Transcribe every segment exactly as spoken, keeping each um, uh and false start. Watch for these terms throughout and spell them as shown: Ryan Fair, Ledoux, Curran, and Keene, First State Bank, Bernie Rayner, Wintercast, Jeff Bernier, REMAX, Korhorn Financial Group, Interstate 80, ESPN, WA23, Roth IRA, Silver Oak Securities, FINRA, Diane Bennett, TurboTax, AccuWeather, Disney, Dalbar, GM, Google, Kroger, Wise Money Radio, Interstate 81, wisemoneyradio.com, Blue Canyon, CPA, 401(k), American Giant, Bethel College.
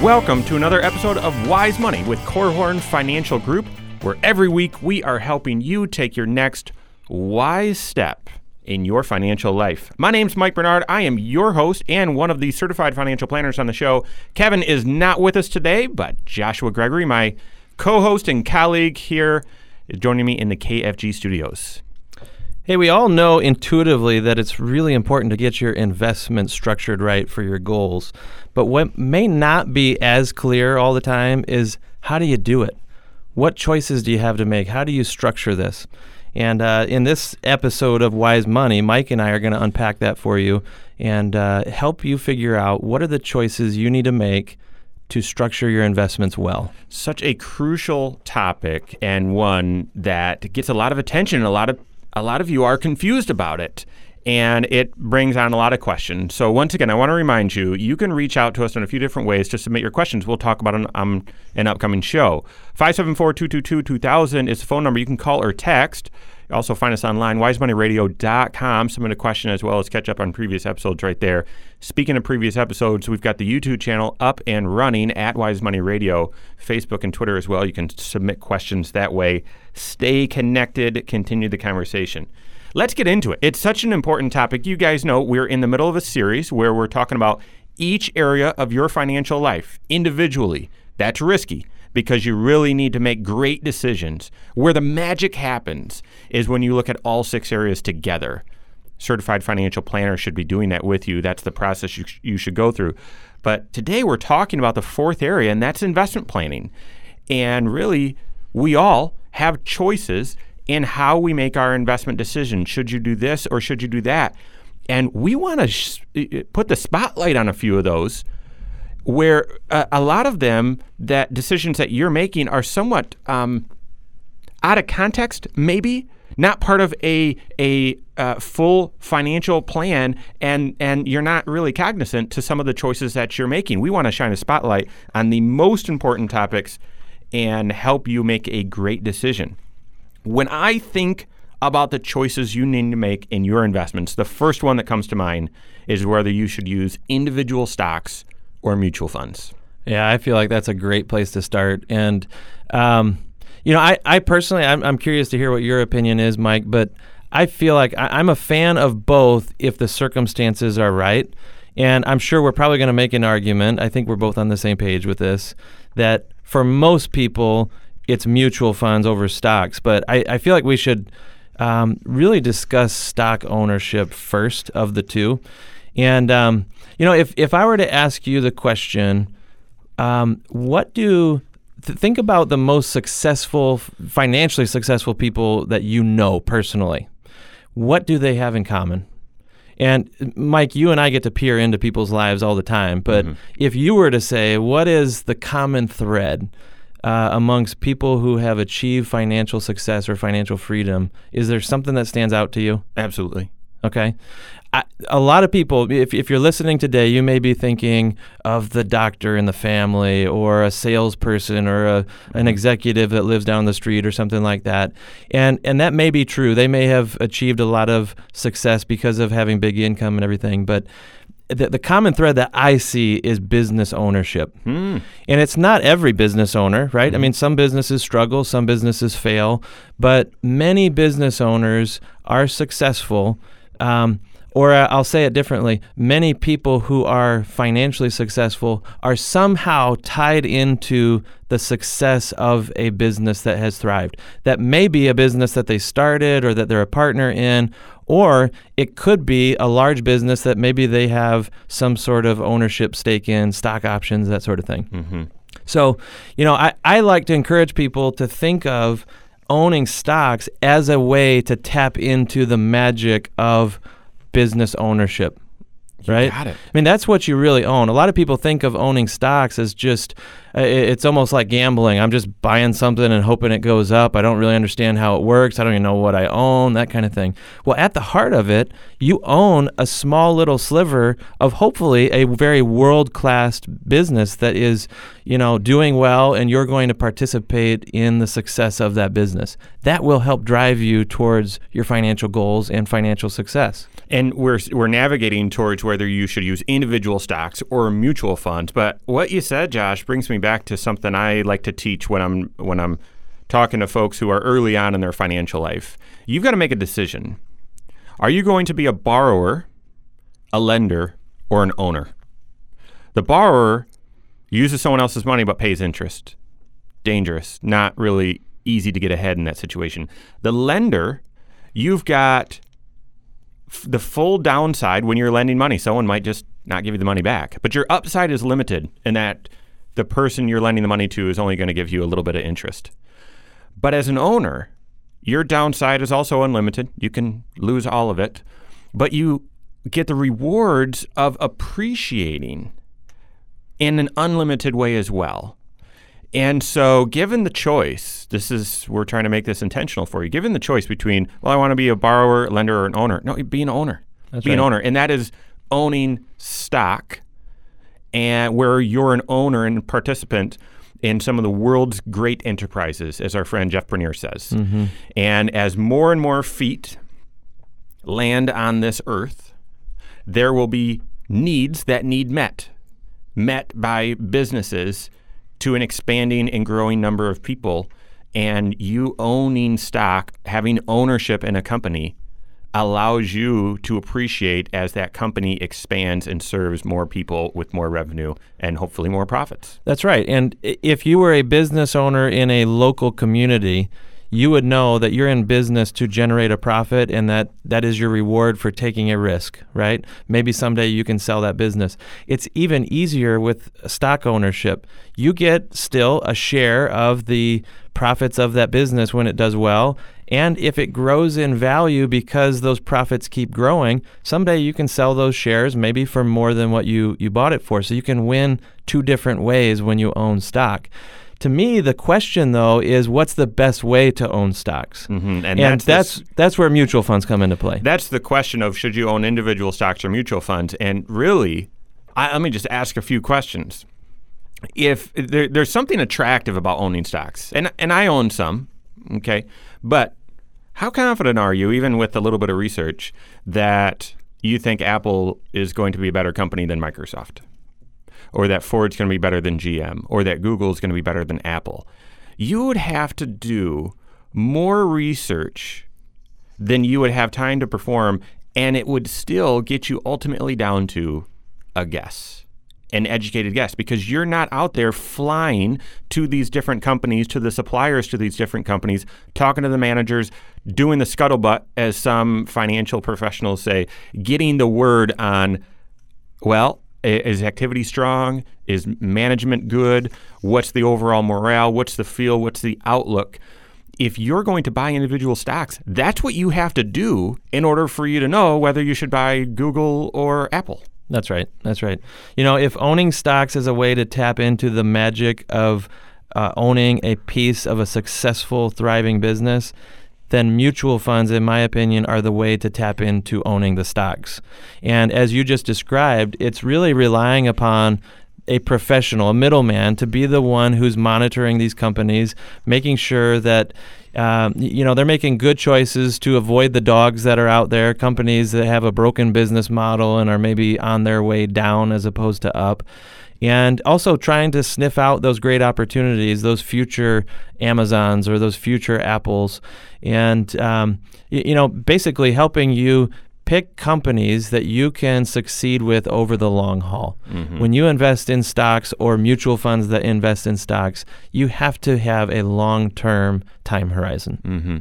Welcome to another episode of Wise Money with Korhorn Financial Group, where every week we are helping you take your next wise step in your financial life. My name's Mike Bernard. I am your host and one of the certified financial planners on the show. Kevin is not with us today, but Joshua Gregory, my co-host and colleague here, is joining me in the K F G studios. Hey, we all know intuitively that it's really important to get your investment structured right for your goals. But what may not be as clear all the time is, how do you do it? What choices do you have to make? How do you structure this? And uh, in this episode of Wise Money, Mike and I are going to unpack that for you and uh, help you figure out what are the choices you need to make to structure your investments well. Such a crucial topic, and one that gets a lot of attention. A lot of a lot of you are confused about it, and it brings on a lot of questions. So once again, I want to remind you, you can reach out to us in a few different ways to submit your questions. We'll talk about an, um, an upcoming show. five seven four, two two two, two thousand is the phone number. You can call or text. You also find us online, wise money radio dot com. Submit a question as well as catch up on previous episodes right there. Speaking of previous episodes, we've got the YouTube channel up and running at Wise Money Radio, Facebook and Twitter as well. You can submit questions that way. Stay connected. Continue the conversation. Let's get into it. It's such an important topic. You guys know we're in the middle of a series where we're talking about each area of your financial life individually. That's risky, because you really need to make great decisions. Where the magic happens is when you look at all six areas together. Certified financial planners should be doing that with you. That's the process you, sh- you should go through. But today we're talking about the fourth area, and that's investment planning. And really, we all have choices in how we make our investment decisions. Should you do this or should you do that? And we want to sh- put the spotlight on a few of those, where uh, a lot of them, that decisions that you're making are somewhat um, out of context, maybe not part of a a uh, full financial plan, and and you're not really cognizant to some of the choices that you're making. We want to shine a spotlight on the most important topics and help you make a great decision. When I think about the choices you need to make in your investments, the first one that comes to mind is whether you should use individual stocks or mutual funds. Yeah, I feel like that's a great place to start. And, um, you know, I, I personally, I'm, I'm curious to hear what your opinion is, Mike, but I feel like I, I'm a fan of both if the circumstances are right. And I'm sure we're probably going to make an argument, I think we're both on the same page with this, that for most people, it's mutual funds over stocks. But I, I feel like we should um, really discuss stock ownership first of the two. And, um, you know, if, if I were to ask you the question, um, what do, th- think about the most successful, financially successful people that you know personally. What do they have in common? And Mike, you and I get to peer into people's lives all the time. But mm-hmm. if you were to say, what is the common thread uh, amongst people who have achieved financial success or financial freedom? Is there something that stands out to you? Absolutely. Okay. I, a lot of people, if, if you're listening today, you may be thinking of the doctor in the family or a salesperson or a, an executive that lives down the street or something like that. And and that may be true. They may have achieved a lot of success because of having big income and everything. But the, the common thread that I see is business ownership. Mm. And it's not every business owner, right? Mm. I mean, some businesses struggle, some businesses fail, but many business owners are successful. Um, or uh, I'll say it differently. Many people who are financially successful are somehow tied into the success of a business that has thrived. That may be a business that they started or that they're a partner in, or it could be a large business that maybe they have some sort of ownership stake in, stock options, that sort of thing. Mm-hmm. So, you know, I, I like to encourage people to think of owning stocks as a way to tap into the magic of business ownership, right? You got it. I mean, that's what you really own. A lot of people think of owning stocks as just it's almost like gambling. I'm just buying something and hoping it goes up. I don't really understand how it works. I don't even know what I own, that kind of thing. Well, at the heart of it, you own a small little sliver of hopefully a very world-class business that is, you know, doing well, and you're going to participate in the success of that business. That will help drive you towards your financial goals and financial success. And we're we're navigating towards whether you should use individual stocks or mutual funds. But what you said, Josh, brings me back to something I like to teach when I'm when I'm talking to folks who are early on in their financial life. You've got to make a decision. Are you going to be a borrower, a lender, or an owner? The borrower uses someone else's money but pays interest. Dangerous. Not really easy to get ahead in that situation. The lender, you've got f- the full downside when you're lending money. Someone might just not give you the money back. But your upside is limited in that the person you're lending the money to is only going to give you a little bit of interest. But as an owner, your downside is also unlimited. You can lose all of it. But you get the rewards of appreciating in an unlimited way as well. And so given the choice, this is, we're trying to make this intentional for you, given the choice between, well, I want to be a borrower, lender, or an owner. No, be an owner. That's be right. an owner. And that is owning stock, and where you're an owner and participant in some of the world's great enterprises, as our friend Jeff Bernier says. Mm-hmm. And as more and more feet land on this earth, there will be needs that need met. met by businesses to an expanding and growing number of people, and you owning stock, having ownership in a company, allows you to appreciate as that company expands and serves more people with more revenue and hopefully more profits. That's right. And if you were a business owner in a local community, you would know that you're in business to generate a profit, and that that is your reward for taking a risk, right? Maybe someday you can sell that business. It's even easier with stock ownership. You get still a share of the profits of that business when it does well. And if it grows in value because those profits keep growing, someday you can sell those shares maybe for more than what you, you bought it for. So you can win two different ways when you own stock. To me, the question, though, is what's the best way to own stocks? Mm-hmm. And, and that's that's, this, that's where mutual funds come into play. That's the question of should you own individual stocks or mutual funds? And really, I, let me just ask a few questions. If there, there's something attractive about owning stocks, and and I own some, okay, but how confident are you, even with a little bit of research, that you think Apple is going to be a better company than Microsoft? Or that Ford's going to be better than G M, or that Google's going to be better than Apple? You would have to do more research than you would have time to perform, and it would still get you ultimately down to a guess, an educated guess, because you're not out there flying to these different companies, to the suppliers to these different companies, talking to the managers, doing the scuttlebutt, as some financial professionals say, getting the word on, well, is activity strong? Is management good? What's the overall morale? What's the feel? What's the outlook? If you're going to buy individual stocks, that's what you have to do in order for you to know whether you should buy Google or Apple. That's right. That's right. You know, if owning stocks is a way to tap into the magic of uh, owning a piece of a successful, thriving business, then mutual funds, in my opinion, are the way to tap into owning the stocks. And as you just described, it's really relying upon a professional, a middleman, to be the one who's monitoring these companies, making sure that um, you know, they're making good choices to avoid the dogs that are out there, companies that have a broken business model and are maybe on their way down as opposed to up. And also trying to sniff out those great opportunities, those future Amazons or those future Apples, and um, you, you know, basically helping you pick companies that you can succeed with over the long haul. Mm-hmm. When you invest in stocks or mutual funds that invest in stocks, you have to have a long-term time horizon. Mm-hmm.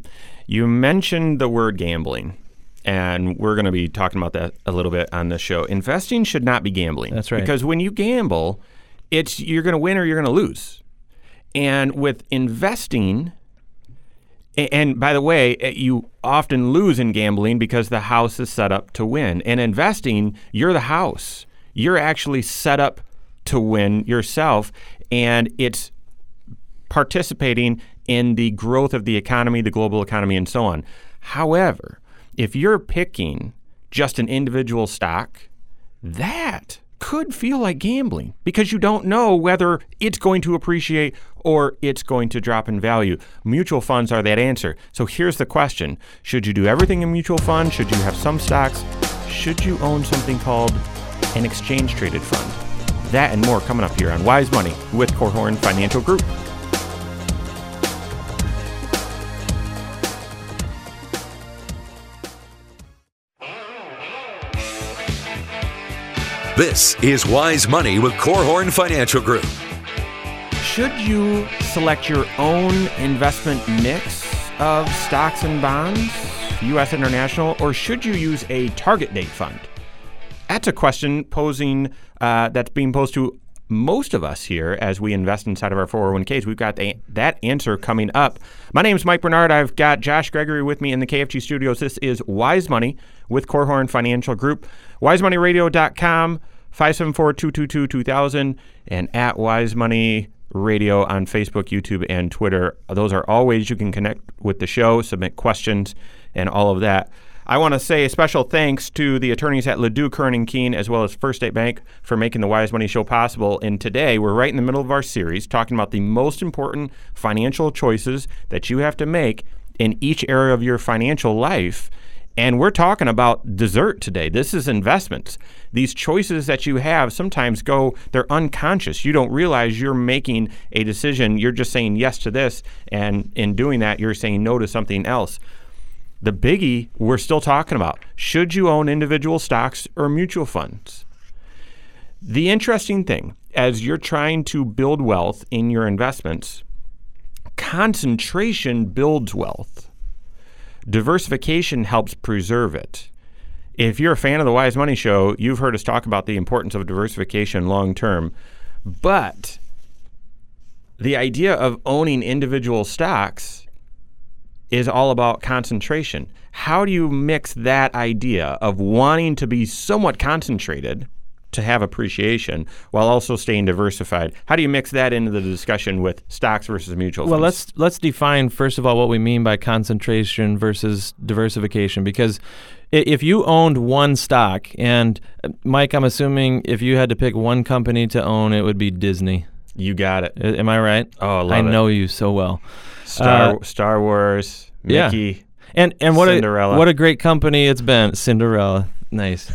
You mentioned the word gambling, and we're going to be talking about that a little bit on this show. Investing should not be gambling. That's right. Because when you gamble, it's you're going to win or you're going to lose. And with investing, and by the way, you often lose in gambling because the house is set up to win. In investing, you're the house. You're actually set up to win yourself. and it's participating in the growth of the economy, the global economy, and so on. However, if you're picking just an individual stock, that could feel like gambling because you don't know whether it's going to appreciate or it's going to drop in value. Mutual funds are that answer. So here's the question. Should you do everything in mutual funds? Should you have some stocks? Should you own something called an exchange-traded fund? That and more coming up here on Wise Money with Korhorn Financial Group. This is Wise Money with Korhorn Financial Group. Should you select your own investment mix of stocks and bonds, U S international, or should you use a target date fund? That's a question posing uh, that's being posed to most of us here as we invest inside of our four oh one k's. We've got the, that answer coming up. My name is Mike Bernard. I've got Josh Gregory with me in the K F G studios. This is Wise Money with Korhorn Financial Group. wise money radio dot com, five seven four, two two two, two thousand, and at Wise Money Radio on Facebook, YouTube, and Twitter. Those are all ways you can connect with the show, submit questions, and all of that. I want to say a special thanks to the attorneys at Ledoux, Curran, and Keene, as well as First State Bank for making the Wise Money Show possible. And today, we're right in the middle of our series talking about the most important financial choices that you have to make in each area of your financial life. And we're talking about dessert today. This is investments. These choices that you have sometimes go, they're unconscious. You don't realize you're making a decision. You're just saying yes to this. And in doing that, you're saying no to something else. The biggie we're still talking about, should you own individual stocks or mutual funds? The interesting thing, as you're trying to build wealth in your investments, concentration builds wealth. Diversification helps preserve it. If you're a fan of the Wise Money Show, you've heard us talk about the importance of diversification long term. But the idea of owning individual stocks is all about concentration. How do you mix that idea of wanting to be somewhat concentrated to have appreciation while also staying diversified? How do you mix that into the discussion with stocks versus mutual funds? Well, let's let's define, first of all, what we mean by concentration versus diversification, because if you owned one stock, and Mike, I'm assuming if you had to pick one company to own, it would be Disney. You got it. Am I right? Oh, I love I it. I know you so well. Star, uh, Star Wars, Mickey, yeah. and, and what Cinderella. A, what a great company it's been. Cinderella. Nice.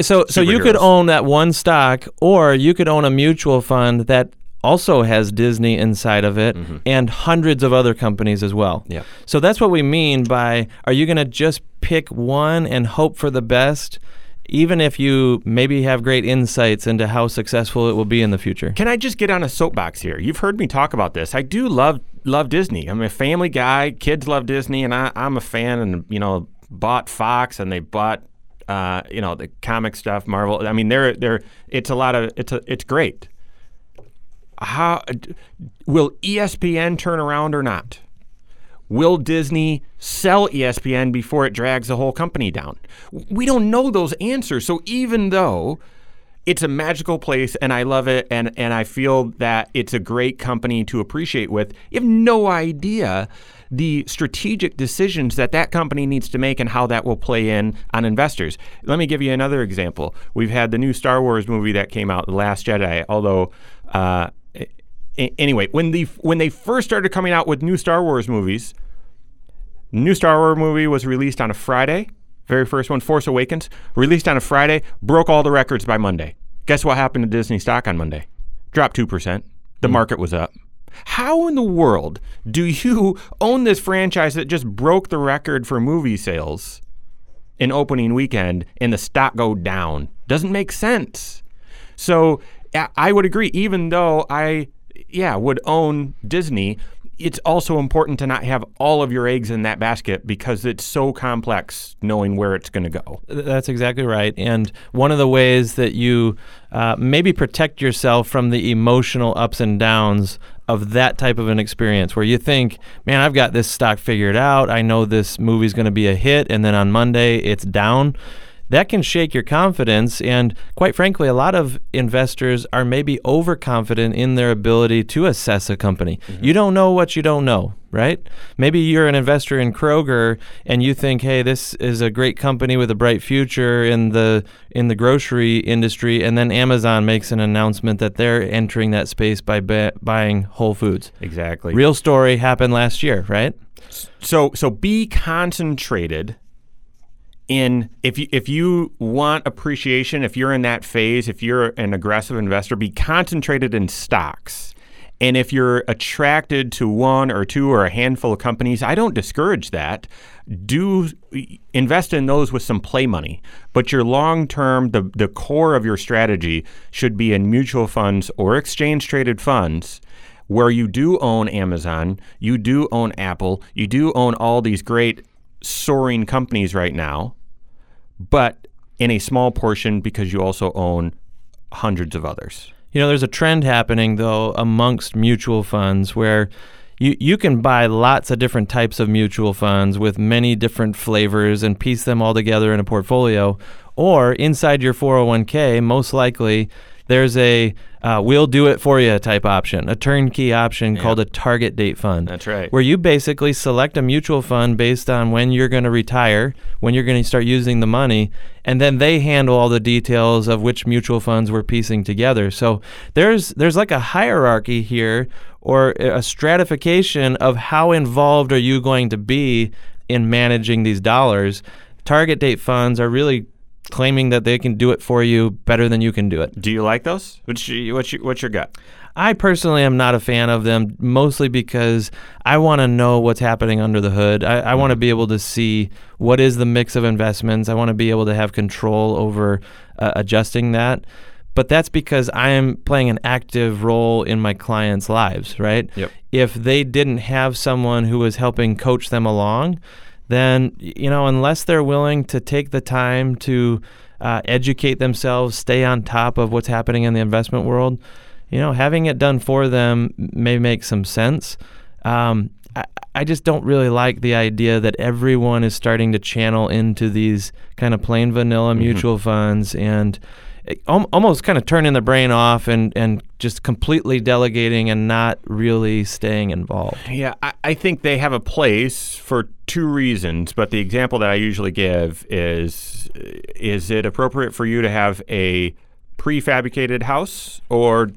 So so you could own that one stock, or you could own a mutual fund that also has Disney inside of it, mm-hmm. and hundreds of other companies as well. Yeah. So that's what we mean by, are you going to just pick one and hope for the best, even if you maybe have great insights into how successful it will be in the future? Can I just get on a soapbox here? You've heard me talk about this. I do love love Disney. I'm a family guy. Kids love Disney, and I, I'm a fan, and, you know, bought Fox, and they bought... Uh, you know, the comic stuff, Marvel. I mean, they're they're. It's a lot of it's a, it's great. How will E S P N turn around or not? Will Disney sell E S P N before it drags the whole company down? We don't know those answers. So even though it's a magical place and I love it and and I feel that it's a great company to appreciate with, you have no idea the strategic decisions that that company needs to make and how that will play in on investors. Let me give you another example. We've had the new Star Wars movie that came out, The Last Jedi, although uh, anyway, when the when they first started coming out with new Star Wars movies, new Star Wars movie was released on a Friday, very first one, Force Awakens, released on a Friday, broke all the records by Monday. Guess what happened to Disney stock on Monday? Dropped two percent. The market was up. How in the world do you own this franchise that just broke the record for movie sales in opening weekend and the stock go down? Doesn't make sense. So I would agree, even though I, yeah, would own Disney, it's also important to not have all of your eggs in that basket because it's so complex knowing where it's going to go. That's exactly right. And one of the ways that you uh, maybe protect yourself from the emotional ups and downs of that type of an experience where you think, man, I've got this stock figured out. I know this movie's going to be a hit. And then on Monday, it's down. that can shake your confidence. And quite frankly, a lot of investors are maybe overconfident in their ability to assess a company. Mm-hmm. You don't know what you don't know, right? Maybe you're an investor in Kroger and you think, hey, this is a great company with a bright future in the in the grocery industry, and then Amazon makes an announcement that they're entering that space by ba- buying Whole Foods. Exactly. Real story happened last year, right? So so be concentrated in, if you, if you want appreciation, if you're in that phase, if you're an aggressive investor, be concentrated in stocks. And if you're attracted to one or two or a handful of companies, I don't discourage that. Do invest in those with some play money. But your long-term, the, the core of your strategy should be in mutual funds or exchange-traded funds where you do own Amazon, you do own Apple, you do own all these great soaring companies right now, but in a small portion because you also own hundreds of others. You know, there's a trend happening, though, amongst mutual funds where you, you can buy lots of different types of mutual funds with many different flavors and piece them all together in a portfolio. Or inside your four oh one k, most likely, there's a uh, we'll do it for you type option, a turnkey option yeah. called a target date fund. That's right. Where you basically select a mutual fund based on when you're going to retire, when you're going to start using the money, and then they handle all the details of which mutual funds we're piecing together. So there's there's like a hierarchy here or a stratification of how involved are you going to be in managing these dollars. Target date funds are really claiming that they can do it for you better than you can do it. Do you like those? What's your, what's your, what's your gut? I personally am not a fan of them, mostly because I want to know what's happening under the hood. I, I mm-hmm. want to be able to see what is the mix of investments. I want to be able to have control over uh, adjusting that. But that's because I am playing an active role in my clients' lives, right? Yep. If they didn't have someone who was helping coach them along, then, you know, unless they're willing to take the time to uh, educate themselves, stay on top of what's happening in the investment world, you know, having it done for them may make some sense. Um, I, I just don't really like the idea that everyone is starting to channel into these kind of plain vanilla mm-hmm. mutual funds and almost kind of turning the brain off and, and just completely delegating and not really staying involved. Yeah, I, I think they have a place for two reasons, but the example that I usually give is, is it appropriate for you to have a prefabricated house, or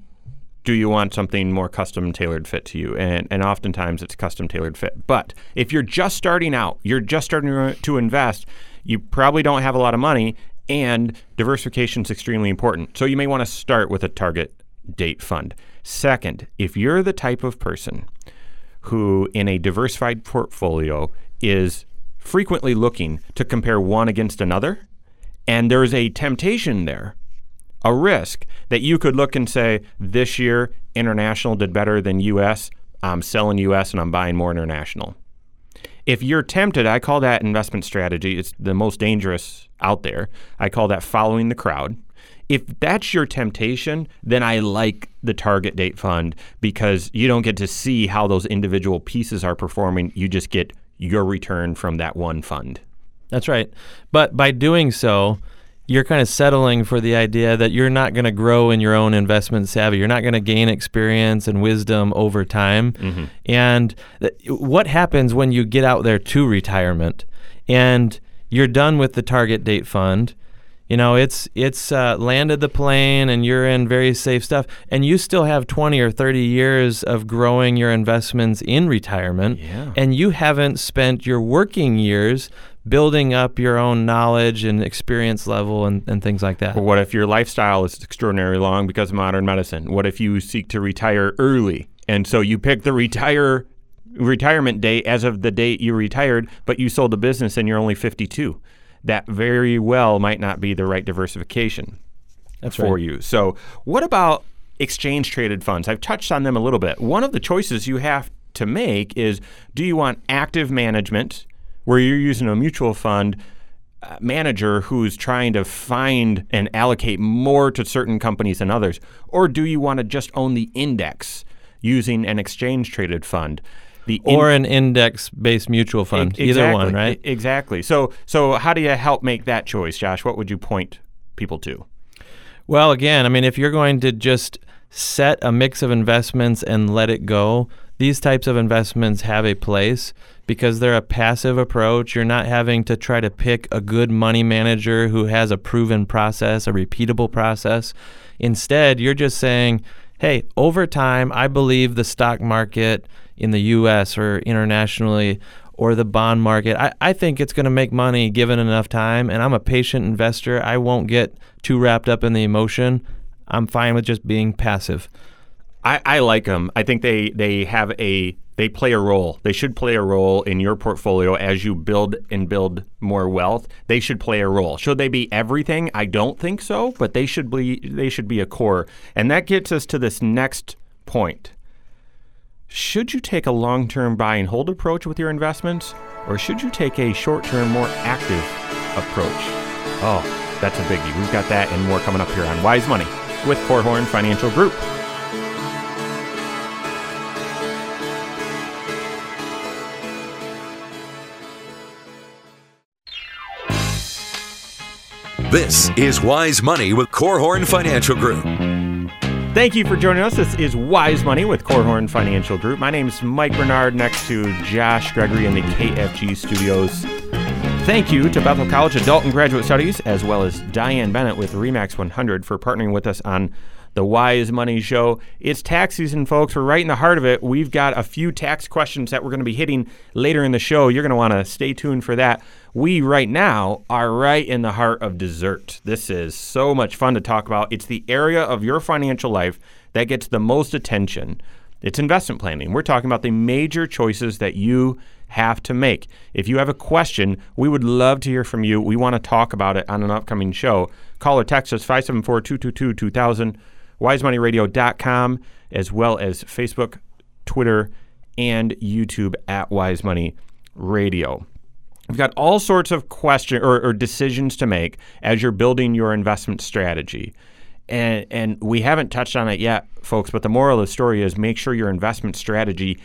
do you want something more custom tailored fit to you? And, and oftentimes it's custom tailored fit. But if you're just starting out, you're just starting to invest, you probably don't have a lot of money, and diversification is extremely important. So you may want to start with a target date fund. Second, if you're the type of person who in a diversified portfolio is frequently looking to compare one against another, and there's a temptation there, a risk that you could look and say, this year international did better than U S, I'm selling U S and I'm buying more international. If you're tempted, I call that investment strategy. It's the most dangerous out there. I call that following the crowd. If that's your temptation, then I like the target date fund because you don't get to see how those individual pieces are performing. You just get your return from that one fund. That's right. But by doing so, you're kind of settling for the idea that you're not going to grow in your own investment savvy. You're not going to gain experience and wisdom over time. Mm-hmm. And th- what happens when you get out there to retirement and you're done with the target date fund? You know, it's it's uh, landed the plane and you're in very safe stuff, and you still have twenty or thirty years of growing your investments in retirement, yeah. and you haven't spent your working years building up your own knowledge and experience level and, and things like that. Or what if your lifestyle is extraordinarily long because of modern medicine? What if you seek to retire early? And so you pick the retire retirement date as of the date you retired, but you sold the business and you're only fifty-two. That very well might not be the right diversification That's for right. you. So what about exchange-traded funds? I've touched on them a little bit. One of the choices you have to make is, do you want active management where you're using a mutual fund uh, manager who's trying to find and allocate more to certain companies than others? Or do you want to just own the index using an exchange-traded fund? the in- or an index-based mutual fund, e- exactly, either one, right? E- exactly. So, so how do you help make that choice, Josh? What would you point people to? Well, again, I mean, if you're going to just set a mix of investments and let it go, these types of investments have a place because they're a passive approach. You're not having to try to pick a good money manager who has a proven process, a repeatable process. Instead, you're just saying, hey, over time, I believe the stock market in the U S or internationally or the bond market, I, I think it's going to make money given enough time, and I'm a patient investor. I won't get too wrapped up in the emotion. I'm fine with just being passive. I, I like them. I think they, they have a they play a role. They should play a role in your portfolio as you build and build more wealth. They should play a role. Should they be everything? I don't think so, but they should be they should be a core. And that gets us to this next point. Should you take a long-term buy and hold approach with your investments, or should you take a short-term, more active approach? Oh, that's a biggie. We've got that and more coming up here on Wise Money with Korhorn Financial Group. This is Wise Money with Korhorn Financial Group. Thank you for joining us. This is Wise Money with Korhorn Financial Group. My name is Mike Bernard, next to Josh Gregory in the K F G studios. Thank you to Bethel College Adult and Graduate Studies, as well as Diane Bennett with REMAX one hundred for partnering with us on the Wise Money Show. It's tax season, folks. We're right in the heart of it. We've got a few tax questions that we're going to be hitting later in the show. You're going to want to stay tuned for that. We, right now, are right in the heart of dessert. This is so much fun to talk about. It's the area of your financial life that gets the most attention. It's investment planning. We're talking about the major choices that you have to make. If you have a question, we would love to hear from you. We want to talk about it on an upcoming show. Call or text us, five seven four, two two two, two thousand, wise money radio dot com, as well as Facebook, Twitter, and YouTube at Wise Money Radio. We've got all sorts of questions or, or decisions to make as you're building your investment strategy. And, and we haven't touched on it yet, folks, but the moral of the story is make sure your investment strategy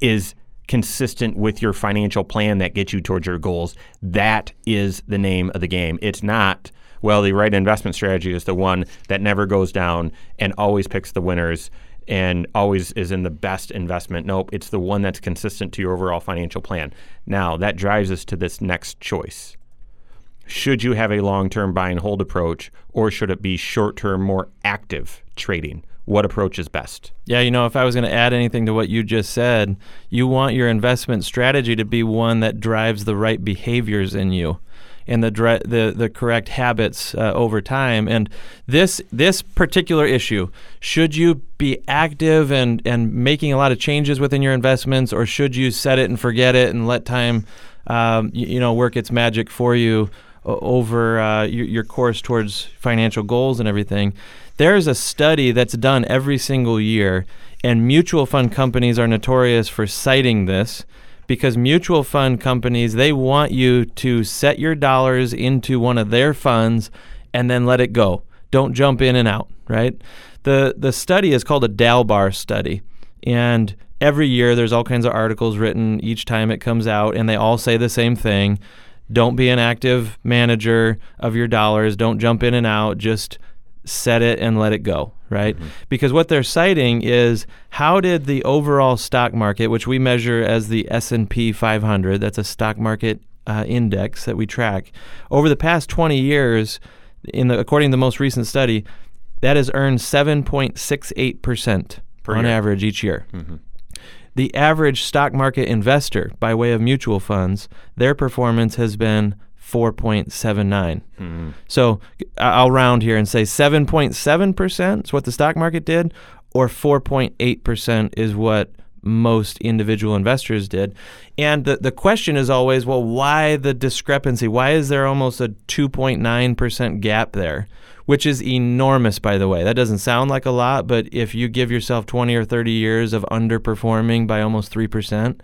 is consistent with your financial plan that gets you towards your goals. That is the name of the game. It's not, well, the right investment strategy is the one that never goes down and always picks the winners and always is in the best investment. Nope, it's the one that's consistent to your overall financial plan. Now, that drives us to this next choice. Should you have a long-term buy and hold approach, or should it be short-term, more active trading? What approach is best? Yeah, you know, if I was going to add anything to what you just said, you want your investment strategy to be one that drives the right behaviors in you and the the, the correct habits uh, over time. And this this particular issue, should you be active and, and making a lot of changes within your investments, or should you set it and forget it and let time um, you, you know work its magic for you over uh, your, your course towards financial goals and everything? There's a study that's done every single year, and mutual fund companies are notorious for citing this because mutual fund companies, they want you to set your dollars into one of their funds and then let it go. Don't jump in and out, right? The the study is called a Dalbar study, and every year there's all kinds of articles written each time it comes out, and they all say the same thing. Don't be an active manager of your dollars. Don't jump in and out. Just set it and let it go, right? Mm-hmm. Because what they're citing is how did the overall stock market, which we measure as the S and P five hundred, that's a stock market uh, index that we track, over the past twenty years, in the, according to the most recent study, that has earned seven point six eight percent per on year. Average each year. Mm-hmm. The average stock market investor, by way of mutual funds, their performance has been four point seven nine. Mm-hmm. So I'll round here and say seven point seven percent is what the stock market did, or four point eight percent is what most individual investors did. And the, the question is always, well, why the discrepancy? Why is there almost a two point nine percent gap there, which is enormous, by the way? That doesn't sound like a lot, but if you give yourself twenty or thirty years of underperforming by almost three percent,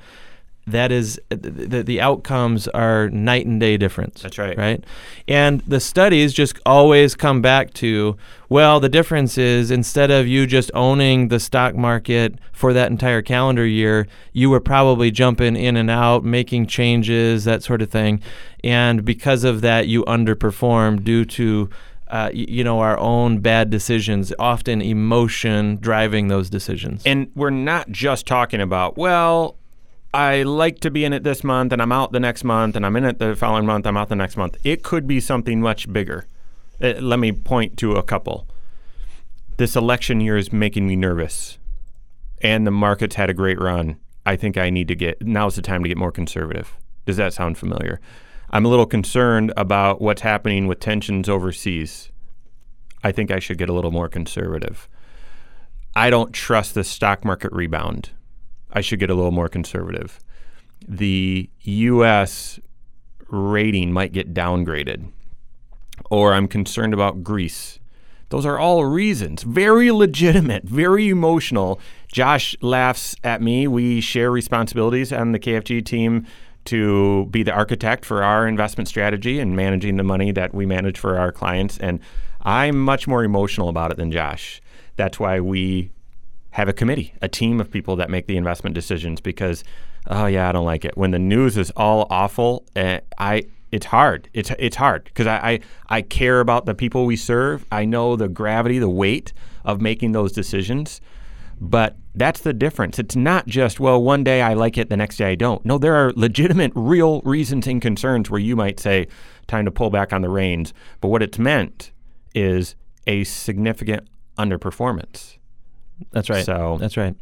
that is the, the outcomes are night and day difference. That's right. Right. And the studies just always come back to, well, the difference is instead of you just owning the stock market for that entire calendar year, you were probably jumping in and out, making changes, that sort of thing. And because of that, you underperformed due to Uh, you know, our own bad decisions, often emotion driving those decisions. And we're not just talking about, well, I like to be in it this month and I'm out the next month and I'm in it the following month, I'm out the next month. It could be something much bigger. Uh, let me point to a couple. This election year is making me nervous and the market's had a great run. I think I need to get, now's the time to get more conservative. Does that sound familiar? I'm a little concerned about what's happening with tensions overseas. I think I should get a little more conservative. I don't trust the stock market rebound. I should get a little more conservative. The U S rating might get downgraded, or I'm concerned about Greece. Those are all reasons, very legitimate, very emotional. Josh laughs at me. We share responsibilities on the K F G team to be the architect for our investment strategy and managing the money that we manage for our clients. And I'm much more emotional about it than Josh. That's why we have a committee, a team of people that make the investment decisions because, oh yeah, I don't like it. When the news is all awful, uh, I it's hard. It's it's hard because I, I, I care about the people we serve. I know the gravity, the weight of making those decisions. But that's the difference. It's not just, well, one day I like it, the next day I don't. No, there are legitimate, real reasons and concerns where you might say, time to pull back on the reins. But what it's meant is a significant underperformance. That's right. So that's right.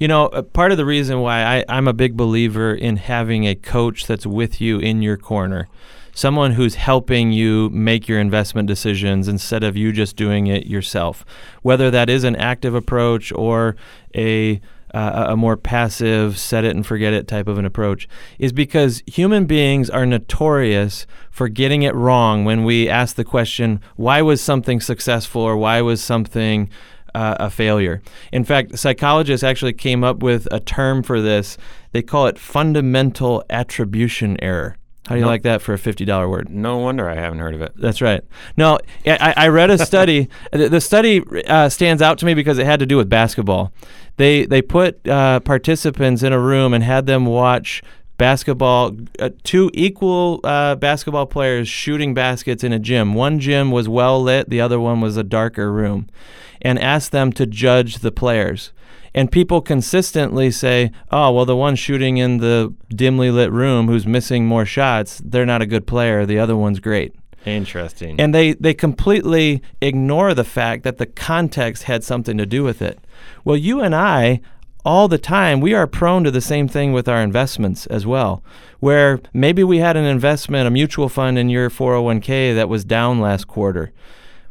You know, part of the reason why I, I'm a big believer in having a coach that's with you in your corner, someone who's helping you make your investment decisions instead of you just doing it yourself, whether that is an active approach or a uh, a more passive set it and forget it type of an approach, is because human beings are notorious for getting it wrong when we ask the question, why was something successful or why was something Uh, a failure. In fact, psychologists actually came up with a term for this. They call it fundamental attribution error. How do you no, like that for a fifty dollar word? No wonder I haven't heard of it. That's right. No, I, I read a study. The study uh, stands out to me because it had to do with basketball. They they put uh, participants in a room and had them watch basketball, uh, two equal uh, basketball players shooting baskets in a gym. One gym was well lit, the other one was a darker room, and asked them to judge the players. And people consistently say, oh, well, the one shooting in the dimly lit room who's missing more shots, they're not a good player, the other one's great. Interesting. And they, they completely ignore the fact that the context had something to do with it. Well, you and I, all the time, we are prone to the same thing with our investments as well, where maybe we had an investment, a mutual fund in your four oh one k that was down last quarter.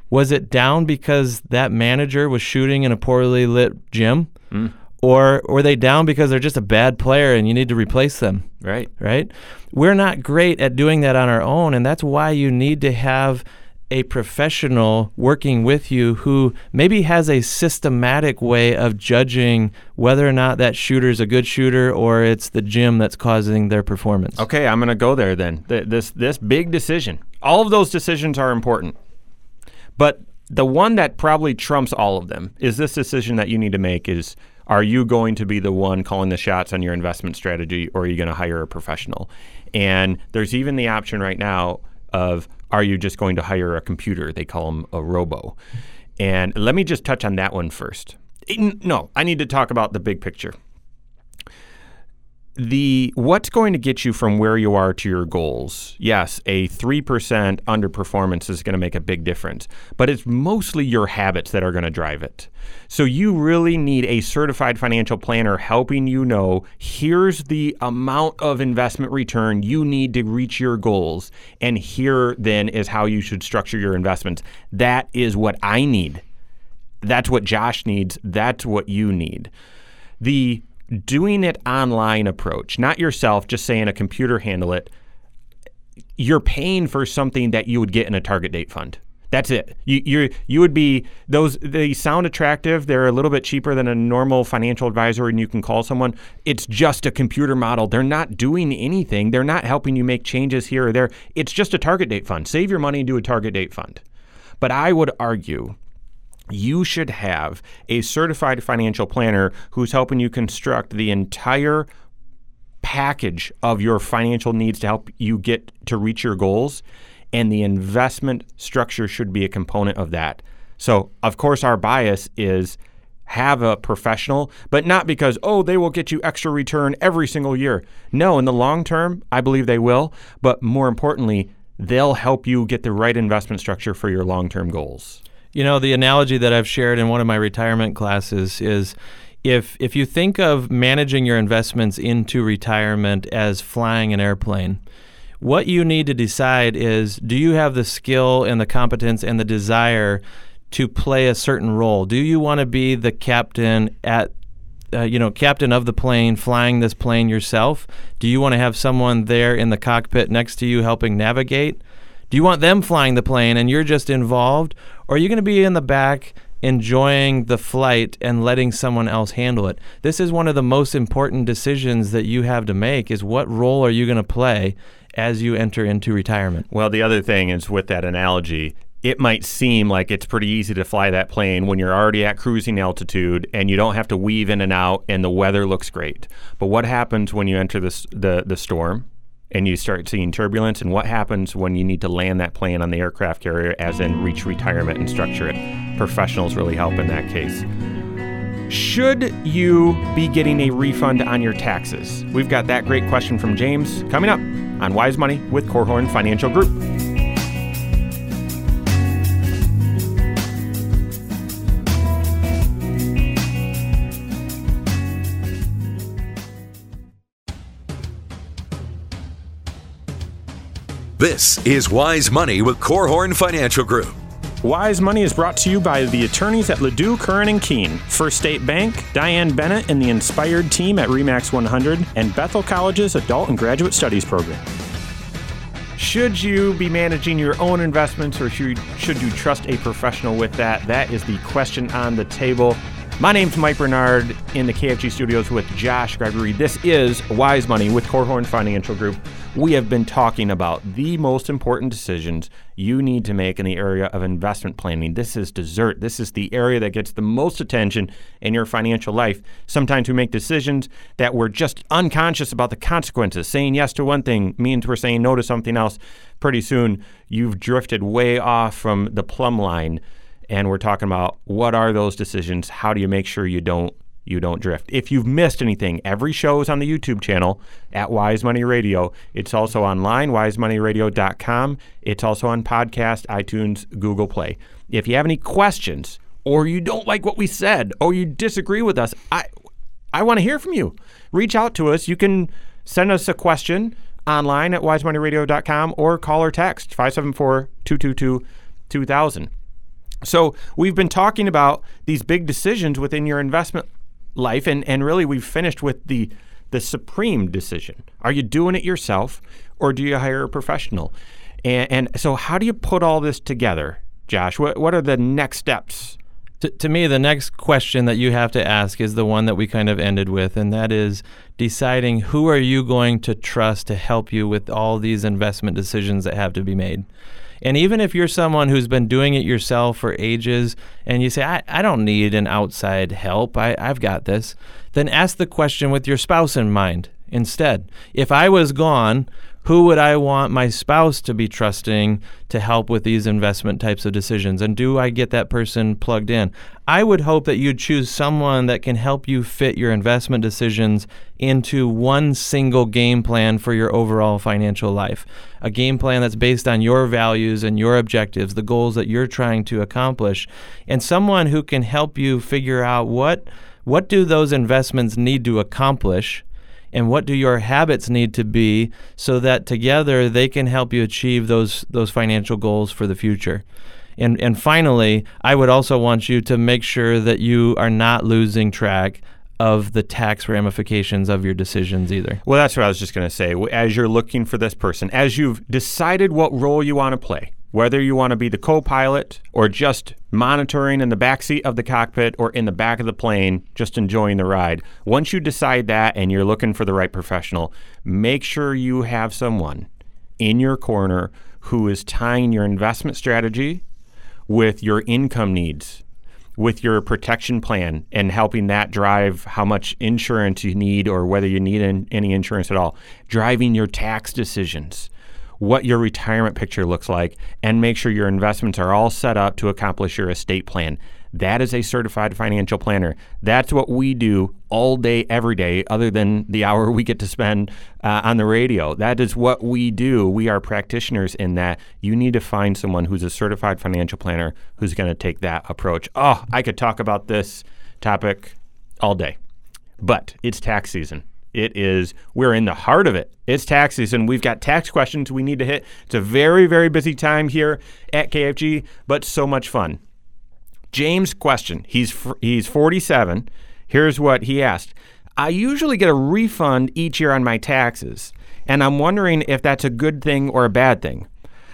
Was it down because that manager was shooting in a poorly lit gym? Mm. Or were they down because they're just a bad player and you need to replace them? Right. Right? We're not great at doing that on our own, and that's why you need to have a professional working with you who maybe has a systematic way of judging whether or not that shooter is a good shooter or it's the gym that's causing their performance. Okay, I'm going to go there then. Th- this this big decision. All of those decisions are important. But the one that probably trumps all of them is this decision that you need to make is, are you going to be the one calling the shots on your investment strategy, or are you going to hire a professional? And there's even the option right now of, are you just going to hire a computer? They call them a robo. And let me just touch on that one first. No, I need to talk about the big picture. The what's going to get you from where you are to your goals? Yes, a three percent underperformance is going to make a big difference, but it's mostly your habits that are going to drive it. So you really need a certified financial planner helping you know, here's the amount of investment return you need to reach your goals, and here then is how you should structure your investments. That is what I need. That's what Josh needs. That's what you need. The doing it online approach, not yourself, just saying a computer handle it, you're paying for something that you would get in a target date fund. That's it. You you you would be those. They sound attractive. They're a little bit cheaper than a normal financial advisor, and you can call someone. It's just a computer model. They're not doing anything. They're not helping you make changes here or there. It's just a target date fund. Save your money and do a target date fund. But I would argue you should have a certified financial planner who's helping you construct the entire package of your financial needs to help you get to reach your goals. And the investment structure should be a component of that. So, of course, our bias is have a professional, but not because, oh, they will get you extra return every single year. No, in the long term, I believe they will. But more importantly, they'll help you get the right investment structure for your long-term goals. You know, the analogy that I've shared in one of my retirement classes is if if you think of managing your investments into retirement as flying an airplane, what you need to decide is, do you have the skill and the competence and the desire to play a certain role? Do you want to be the captain at, uh, you know, captain of the plane, flying this plane yourself? Do you want to have someone there in the cockpit next to you helping navigate? Do you want them flying the plane and you're just involved? Or are you going to be in the back enjoying the flight and letting someone else handle it? This is one of the most important decisions that you have to make, is what role are you going to play as you enter into retirement? Well, the other thing is, with that analogy, it might seem like it's pretty easy to fly that plane when you're already at cruising altitude and you don't have to weave in and out and the weather looks great. But what happens when you enter this, the, the storm and you start seeing turbulence? And what happens when you need to land that plane on the aircraft carrier, as in reach retirement and structure it? Professionals really help in that case. Should you be getting a refund on your taxes? We've got that great question from James coming up on Wise Money with Korhorn Financial Group. This is Wise Money with Korhorn Financial Group. Wise Money is brought to you by the attorneys at Ledoux, Curran, and Keene, First State Bank, Diane Bennett and the Inspired team at REMAX one hundred, and Bethel College's Adult and Graduate Studies program. Should you be managing your own investments, or should you, should you trust a professional with that? That is the question on the table. My name's Mike Bernard in the K F G studios with Josh Gregory. This is Wise Money with Korhorn Financial Group. We have been talking about the most important decisions you need to make in the area of investment planning. This is dessert. This is the area that gets the most attention in your financial life. Sometimes we make decisions that we're just unconscious about the consequences. Saying yes to one thing means we're saying no to something else. Pretty soon, you've drifted way off from the plumb line, and we're talking about, what are those decisions? How do you make sure you don't You don't drift? If you've missed anything, every show is on the YouTube channel at Wise Money Radio. It's also online, wise money radio dot com. It's also on podcast, iTunes, Google Play. If you have any questions, or you don't like what we said, or you disagree with us, I I want to hear from you. Reach out to us. You can send us a question online at wise money radio dot com, or call or text five seven four, two two two, two thousand. So we've been talking about these big decisions within your investment life, and, and really we've finished with the the supreme decision. Are you doing it yourself, or do you hire a professional? And, and so how do you put all this together, Josh? What, what are the next steps? To, to me, the next question that you have to ask is the one that we kind of ended with, and that is deciding, who are you going to trust to help you with all these investment decisions that have to be made? And even if you're someone who's been doing it yourself for ages and you say, I, I don't need an outside help, I, I've got this, then ask the question with your spouse in mind instead. If I was gone, who would I want my spouse to be trusting to help with these investment types of decisions? And do I get that person plugged in? I would hope that you'd choose someone that can help you fit your investment decisions into one single game plan for your overall financial life. A game plan that's based on your values and your objectives, the goals that you're trying to accomplish, and someone who can help you figure out what, what do those investments need to accomplish, and what do your habits need to be so that together they can help you achieve those those financial goals for the future. And and finally, I would also want you to make sure that you are not losing track of the tax ramifications of your decisions either. Well, that's what I was just going to say. As you're looking for this person, as you've decided what role you want to play, Whether you want to be the co-pilot or just monitoring in the backseat of the cockpit or in the back of the plane, just enjoying the ride, once you decide that and you're looking for the right professional, make sure you have someone in your corner who is tying your investment strategy with your income needs, with your protection plan, and helping that drive how much insurance you need or whether you need in, any insurance at all, driving your tax decisions, what your retirement picture looks like, and make sure your investments are all set up to accomplish your estate plan. That is a certified financial planner. That's what we do all day, every day, other than the hour we get to spend uh, on the radio. That is what we do. We are practitioners in that. You need to find someone who's a certified financial planner who's going to take that approach. Oh, I could talk about this topic all day, but it's tax season. It is, we're in the heart of it. It's tax season. We've got tax questions we need to hit. It's a very, very busy time here at K F G, but so much fun. James' question, he's he's forty-seven. Here's what he asked. I usually get a refund each year on my taxes, and I'm wondering if that's a good thing or a bad thing.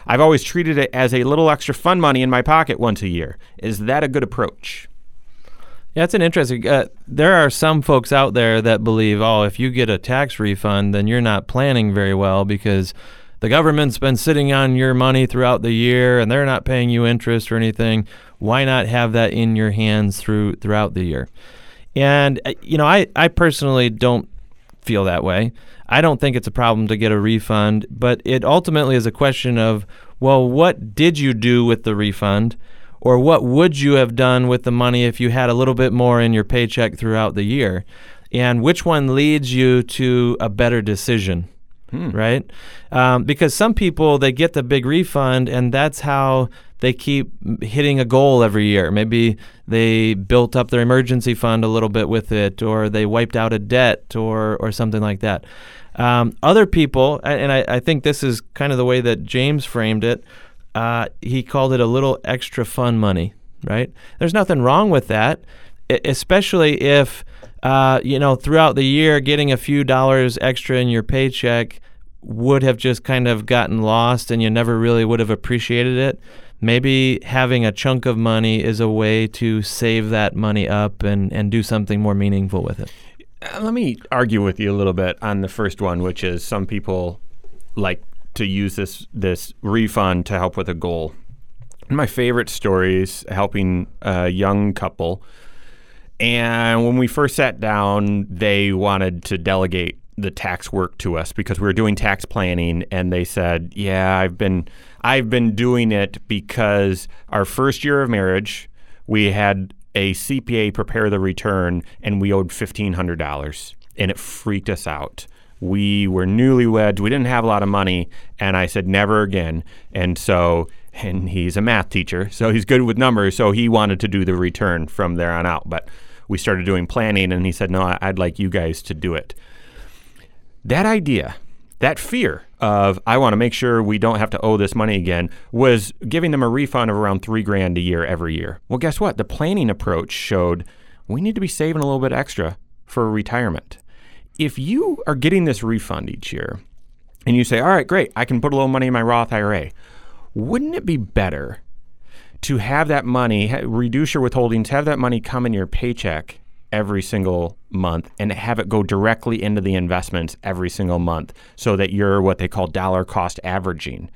I've always treated it as a little extra fun money in my pocket once a year. Is that a good approach? Yeah, that's an interesting, uh, there are some folks out there that believe, oh, if you get a tax refund, then you're not planning very well because the government's been sitting on your money throughout the year and they're not paying you interest or anything. Why not have that in your hands through throughout the year? And, you know, I, I personally don't feel that way. I don't think it's a problem to get a refund, but it ultimately is a question of, well, what did you do with the refund? Or what would you have done with the money if you had a little bit more in your paycheck throughout the year? And which one leads you to a better decision, hmm. right? Um, because some people, they get the big refund and that's how they keep hitting a goal every year. Maybe they built up their emergency fund a little bit with it, or they wiped out a debt or, or something like that. Um, other people, and I, I think this is kind of the way that James framed it, Uh, he called it a little extra fun money, right? There's nothing wrong with that, especially if, uh, you know, throughout the year, getting a few dollars extra in your paycheck would have just kind of gotten lost and you never really would have appreciated it. Maybe having a chunk of money is a way to save that money up and, and do something more meaningful with it. Let me argue with you a little bit on the first one, which is some people like to use this this refund to help with a goal. One of my favorite stories, helping a young couple. And when we first sat down, they wanted to delegate the tax work to us because we were doing tax planning. And they said, yeah, I've been I've been doing it because our first year of marriage, we had a C P A prepare the return and we owed fifteen hundred dollars and it freaked us out. We were newlyweds. We didn't have a lot of money. And I said, never again. And so, and he's a math teacher, so he's good with numbers. So he wanted to do the return from there on out. But we started doing planning and he said, no, I'd like you guys to do it. That idea, that fear of, I want to make sure we don't have to owe this money again, was giving them a refund of around three grand a year every year. Well, guess what? The planning approach showed we need to be saving a little bit extra for retirement. If you are getting this refund each year and you say, all right, great, I can put a little money in my Roth I R A, wouldn't it be better to have that money, reduce your withholdings, have that money come in your paycheck every single month and have it go directly into the investments every single month so that you're what they call dollar cost averaging?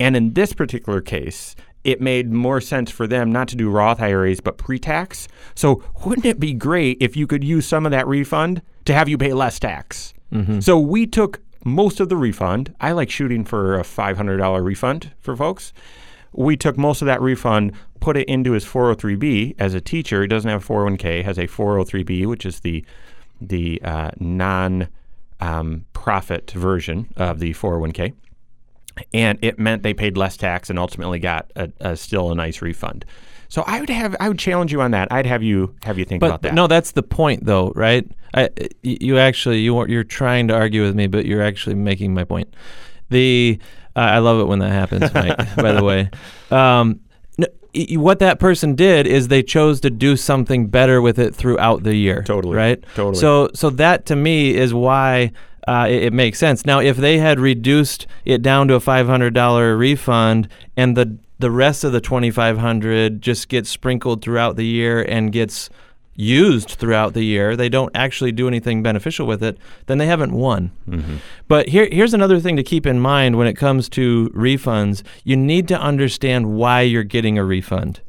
And in this particular case, it made more sense for them not to do Roth I R As but pre-tax. So wouldn't it be great if you could use some of that refund to have you pay less tax? Mm-hmm. So we took most of the refund. I like shooting for a five hundred dollars refund for folks. We took most of that refund, put it into his four oh three B as a teacher. He doesn't have a four oh one K, has a four oh three B, which is the the uh, non-profit um, version of the four oh one K. And it meant they paid less tax and ultimately got a, a still a nice refund. So I would have I would challenge you on that. I'd have you have you think but, about that. No, that's the point, though, right? I, you actually you you're trying to argue with me, but you're actually making my point. The uh, I love it when that happens, Mike. By the way, um, no, what that person did is they chose to do something better with it throughout the year. Totally, right? Totally. So so that to me is why uh, it, it makes sense. Now, if they had reduced it down to a five hundred dollars refund and the the rest of the twenty-five hundred dollars just gets sprinkled throughout the year and gets used throughout the year, they don't actually do anything beneficial with it, then they haven't won. Mm-hmm. But here, here's another thing to keep in mind when it comes to refunds. You need to understand why you're getting a refund.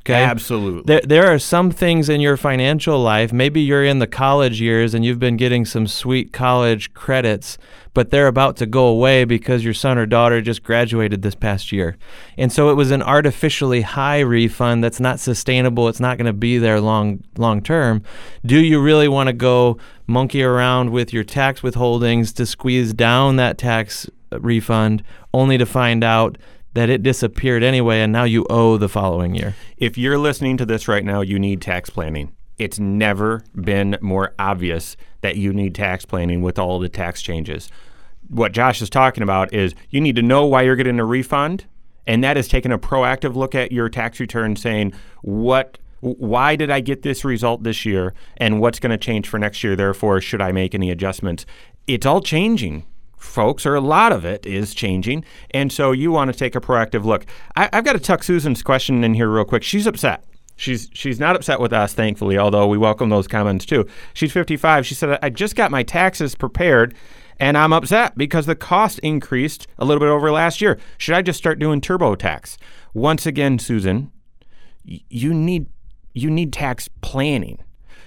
Okay? Absolutely. There, there are some things in your financial life. Maybe you're in the college years and you've been getting some sweet college credits, but they're about to go away because your son or daughter just graduated this past year. And so it was an artificially high refund that's not sustainable. It's not going to be there long, long term. Do you really want to go monkey around with your tax withholdings to squeeze down that tax refund only to find out that it disappeared anyway, and now you owe the following year? If you're listening to this right now, you need tax planning. It's never been more obvious that you need tax planning with all the tax changes. What Josh is talking about is you need to know why you're getting a refund, and that is taking a proactive look at your tax return saying, what, why did I get this result this year, and what's going to change for next year? Therefore, should I make any adjustments? It's all changing, folks, or a lot of it is changing, and so you want to take a proactive look. I, I've got to tuck Susan's question in here real quick. She's upset. She's she's not upset with us, thankfully, although we welcome those comments too. She's fifty-five. She said, I just got my taxes prepared, and I'm upset because the cost increased a little bit over last year. Should I just start doing TurboTax? Once again, Susan, you need you need tax planning.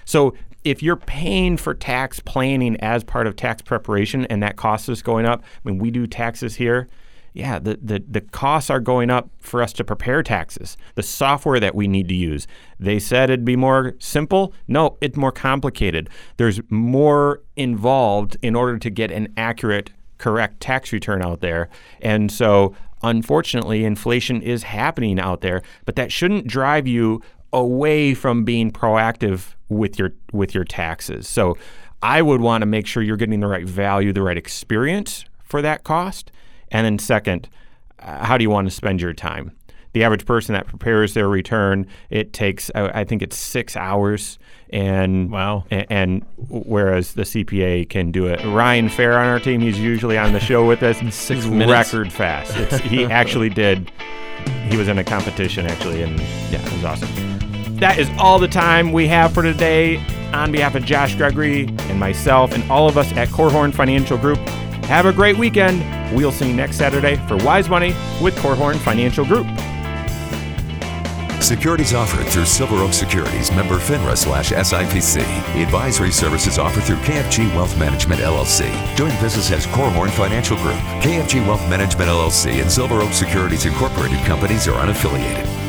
So if you're paying for tax planning as part of tax preparation and that cost is going up, I mean, we do taxes here. Yeah, the, the, the costs are going up for us to prepare taxes. The software that we need to use. They said it'd be more simple. No, it's more complicated. There's more involved in order to get an accurate, correct tax return out there. And so, unfortunately, inflation is happening out there, but that shouldn't drive you away from being proactive with your with your taxes. So I would want to make sure you're getting the right value, the right experience for that cost. And then second, uh, how do you want to spend your time? The average person that prepares their return, it takes, uh, I think it's six hours. And wow. And, and whereas the C P A can do it. Ryan Fair on our team, he's usually on the show with us. Six minutes. Record fast. It's, he actually did. He was in a competition, actually, and yeah, it was awesome. That is all the time we have for today. On behalf of Josh Gregory and myself and all of us at Korhorn Financial Group, have a great weekend. We'll see you next Saturday for Wise Money with Korhorn Financial Group. Securities offered through Silver Oak Securities, member FINRA slash S I P C. Advisory services offered through K F G Wealth Management, L L C. Doing business as Korhorn Financial Group. K F G Wealth Management, L L C and Silver Oak Securities Incorporated companies are unaffiliated.